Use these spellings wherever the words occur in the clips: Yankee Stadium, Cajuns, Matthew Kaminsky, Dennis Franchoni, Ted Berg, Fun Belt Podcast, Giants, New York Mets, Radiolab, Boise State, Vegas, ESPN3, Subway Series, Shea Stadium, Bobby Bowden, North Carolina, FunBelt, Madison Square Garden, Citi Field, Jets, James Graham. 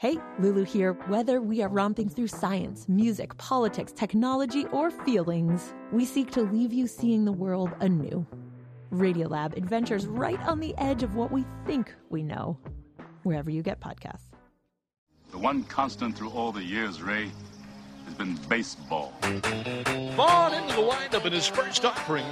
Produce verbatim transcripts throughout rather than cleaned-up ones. Hey, Lulu here. Whether we are romping through science, music, politics, technology, or feelings, we seek to leave you seeing the world anew. Radiolab adventures right on the edge of what we think we know, wherever you get podcasts. The one constant through all the years, Ray, has been baseball. Ball into the windup in his first offering.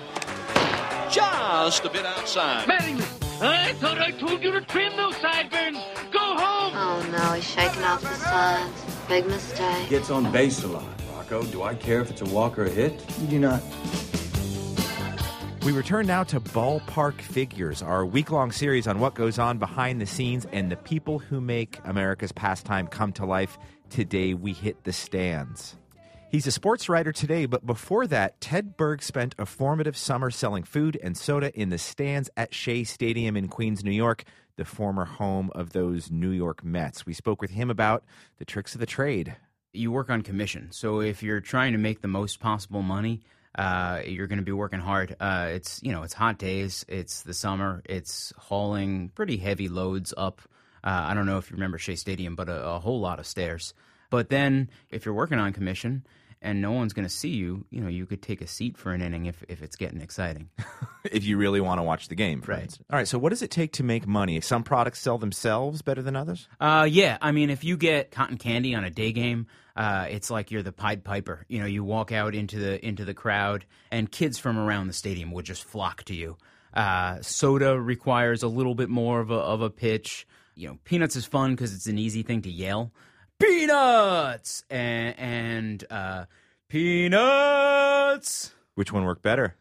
Just a bit outside. Manning, I thought I told you to trim those sideburns. Go home. Oh, no, he's shaking off the suds. Big mistake. Gets on base a lot. Rocco, do I care if it's a walk or a hit? You do not. We return now to Ballpark Figures, our week-long series on what goes on behind the scenes and the people who make America's pastime come to life. Today, we hit the stands. He's a sports writer today, but before that, Ted Berg spent a formative summer selling food and soda in the stands at Shea Stadium in Queens, New York, the former home of those New York Mets. We spoke with him about the tricks of the trade. You work on commission, so if you're trying to make the most possible money, uh, you're going to be working hard. Uh, it's, you know, it's hot days, it's the summer, it's hauling pretty heavy loads up. Uh, I don't know if you remember Shea Stadium, but a, a whole lot of stairs. But then if you're working on commission and no one's going to see you, you know, you could take a seat for an inning if, if it's getting exciting. If you really want to watch the game, for right. instance. All right, so what does it take to make money? Some products sell themselves better than others? Uh, yeah, I mean, if you get cotton candy on a day game, uh, it's like you're the Pied Piper. You know, you walk out into the into the crowd and kids from around the stadium would just flock to you. Uh, soda requires a little bit more of a, of a pitch. You know, peanuts is fun because it's an easy thing to yell. Peanuts and, and uh, peanuts. Which one worked better?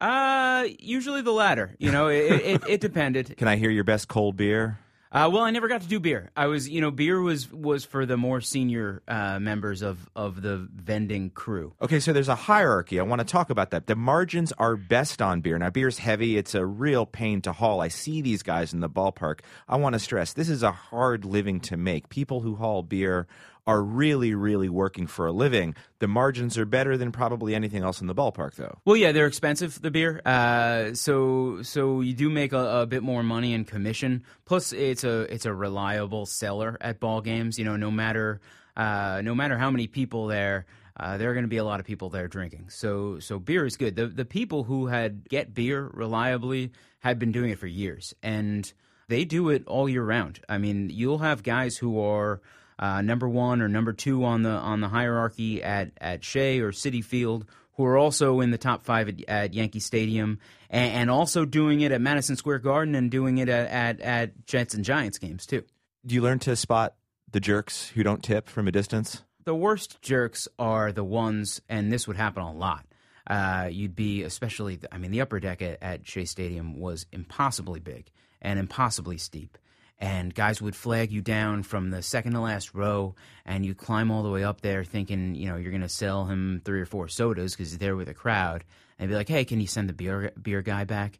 Uh, usually the latter. You know, it, it, it depended. Can I hear your best cold beer? Uh, well, I never got to do beer. I was, you know, beer was was for the more senior uh, members of, of the vending crew. Okay, so there's a hierarchy. I want to talk about that. The margins are best on beer. Now, beer's heavy. It's a real pain to haul. I see these guys in the ballpark. I want to stress, this is a hard living to make. People who haul beer are really, really working for a living. The margins are better than probably anything else in the ballpark, though. Well, yeah, they're expensive, the beer. Uh, so so you do make a, a bit more money in commission. Plus, it's a it's a reliable seller at ball games. You know, no matter uh, no matter how many people there, uh, there are going to be a lot of people there drinking. So so beer is good. The the people who had get beer reliably had been doing it for years, and they do it all year round. I mean, you'll have guys who are Uh, number one or number two on the on the hierarchy at, at Shea or Citi Field, who are also in the top five at, at Yankee Stadium, and, and also doing it at Madison Square Garden and doing it at, at, at Jets and Giants games, too. Do you learn to spot the jerks who don't tip from a distance? The worst jerks are the ones, and this would happen a lot. Uh, you'd be especially, I mean, the upper deck at, at Shea Stadium was impossibly big and impossibly steep. And guys would flag you down from the second to last row, and you climb all the way up there thinking, you know, you're going to sell him three or four sodas because he's there with a crowd, and be like, hey, can you send the beer beer guy back?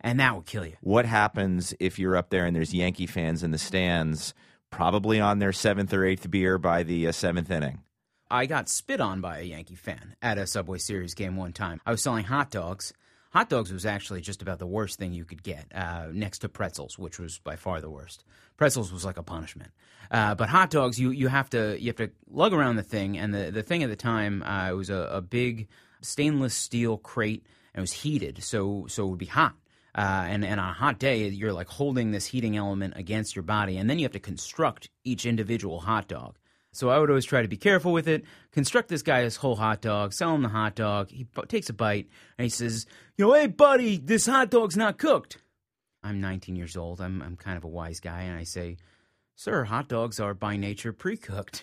And that would kill you. What happens if you're up there and there's Yankee fans in the stands, probably on their seventh or eighth beer by the uh, seventh inning? I got spit on by a Yankee fan at a Subway Series game one time. I was selling hot dogs. Hot dogs was actually just about the worst thing you could get, uh, next to pretzels, which was by far the worst. Pretzels was like a punishment. Uh, but hot dogs, you, you have to you have to lug around the thing, and the, the thing at the time, uh, it was a, a big stainless steel crate, and it was heated, so so it would be hot. Uh, and, and on a hot day, you're like holding this heating element against your body, and then you have to construct each individual hot dog. So I would always try to be careful with it, construct this guy's whole hot dog, sell him the hot dog. He takes a bite, and he says, you know, hey, buddy, this hot dog's not cooked. I'm nineteen years old. I'm I'm kind of a wise guy, and I say, sir, hot dogs are by nature pre-cooked.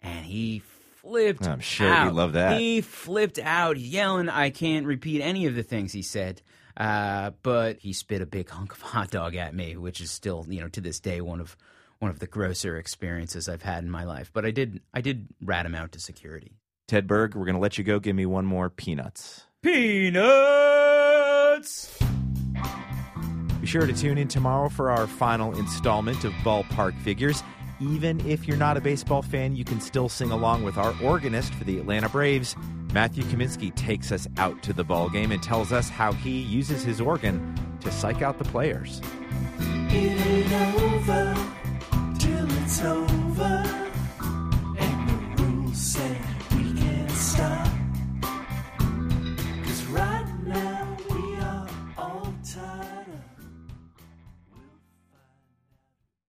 And he flipped out. I'm sure he loved that. He flipped out, yelling. I can't repeat any of the things he said. Uh, but he spit a big hunk of hot dog at me, which is still, you know, to this day, one of... one of the grosser experiences I've had in my life. But I did I did rat him out to security. Ted Berg, we're going to let you go. Give me one more peanuts. Peanuts! Be sure to tune in tomorrow for our final installment of Ballpark Figures. Even if you're not a baseball fan, you can still sing along with our organist for the Atlanta Braves. Matthew Kaminsky takes us out to the ballgame and tells us how he uses his organ to psych out the players. It ain't over. Till it's so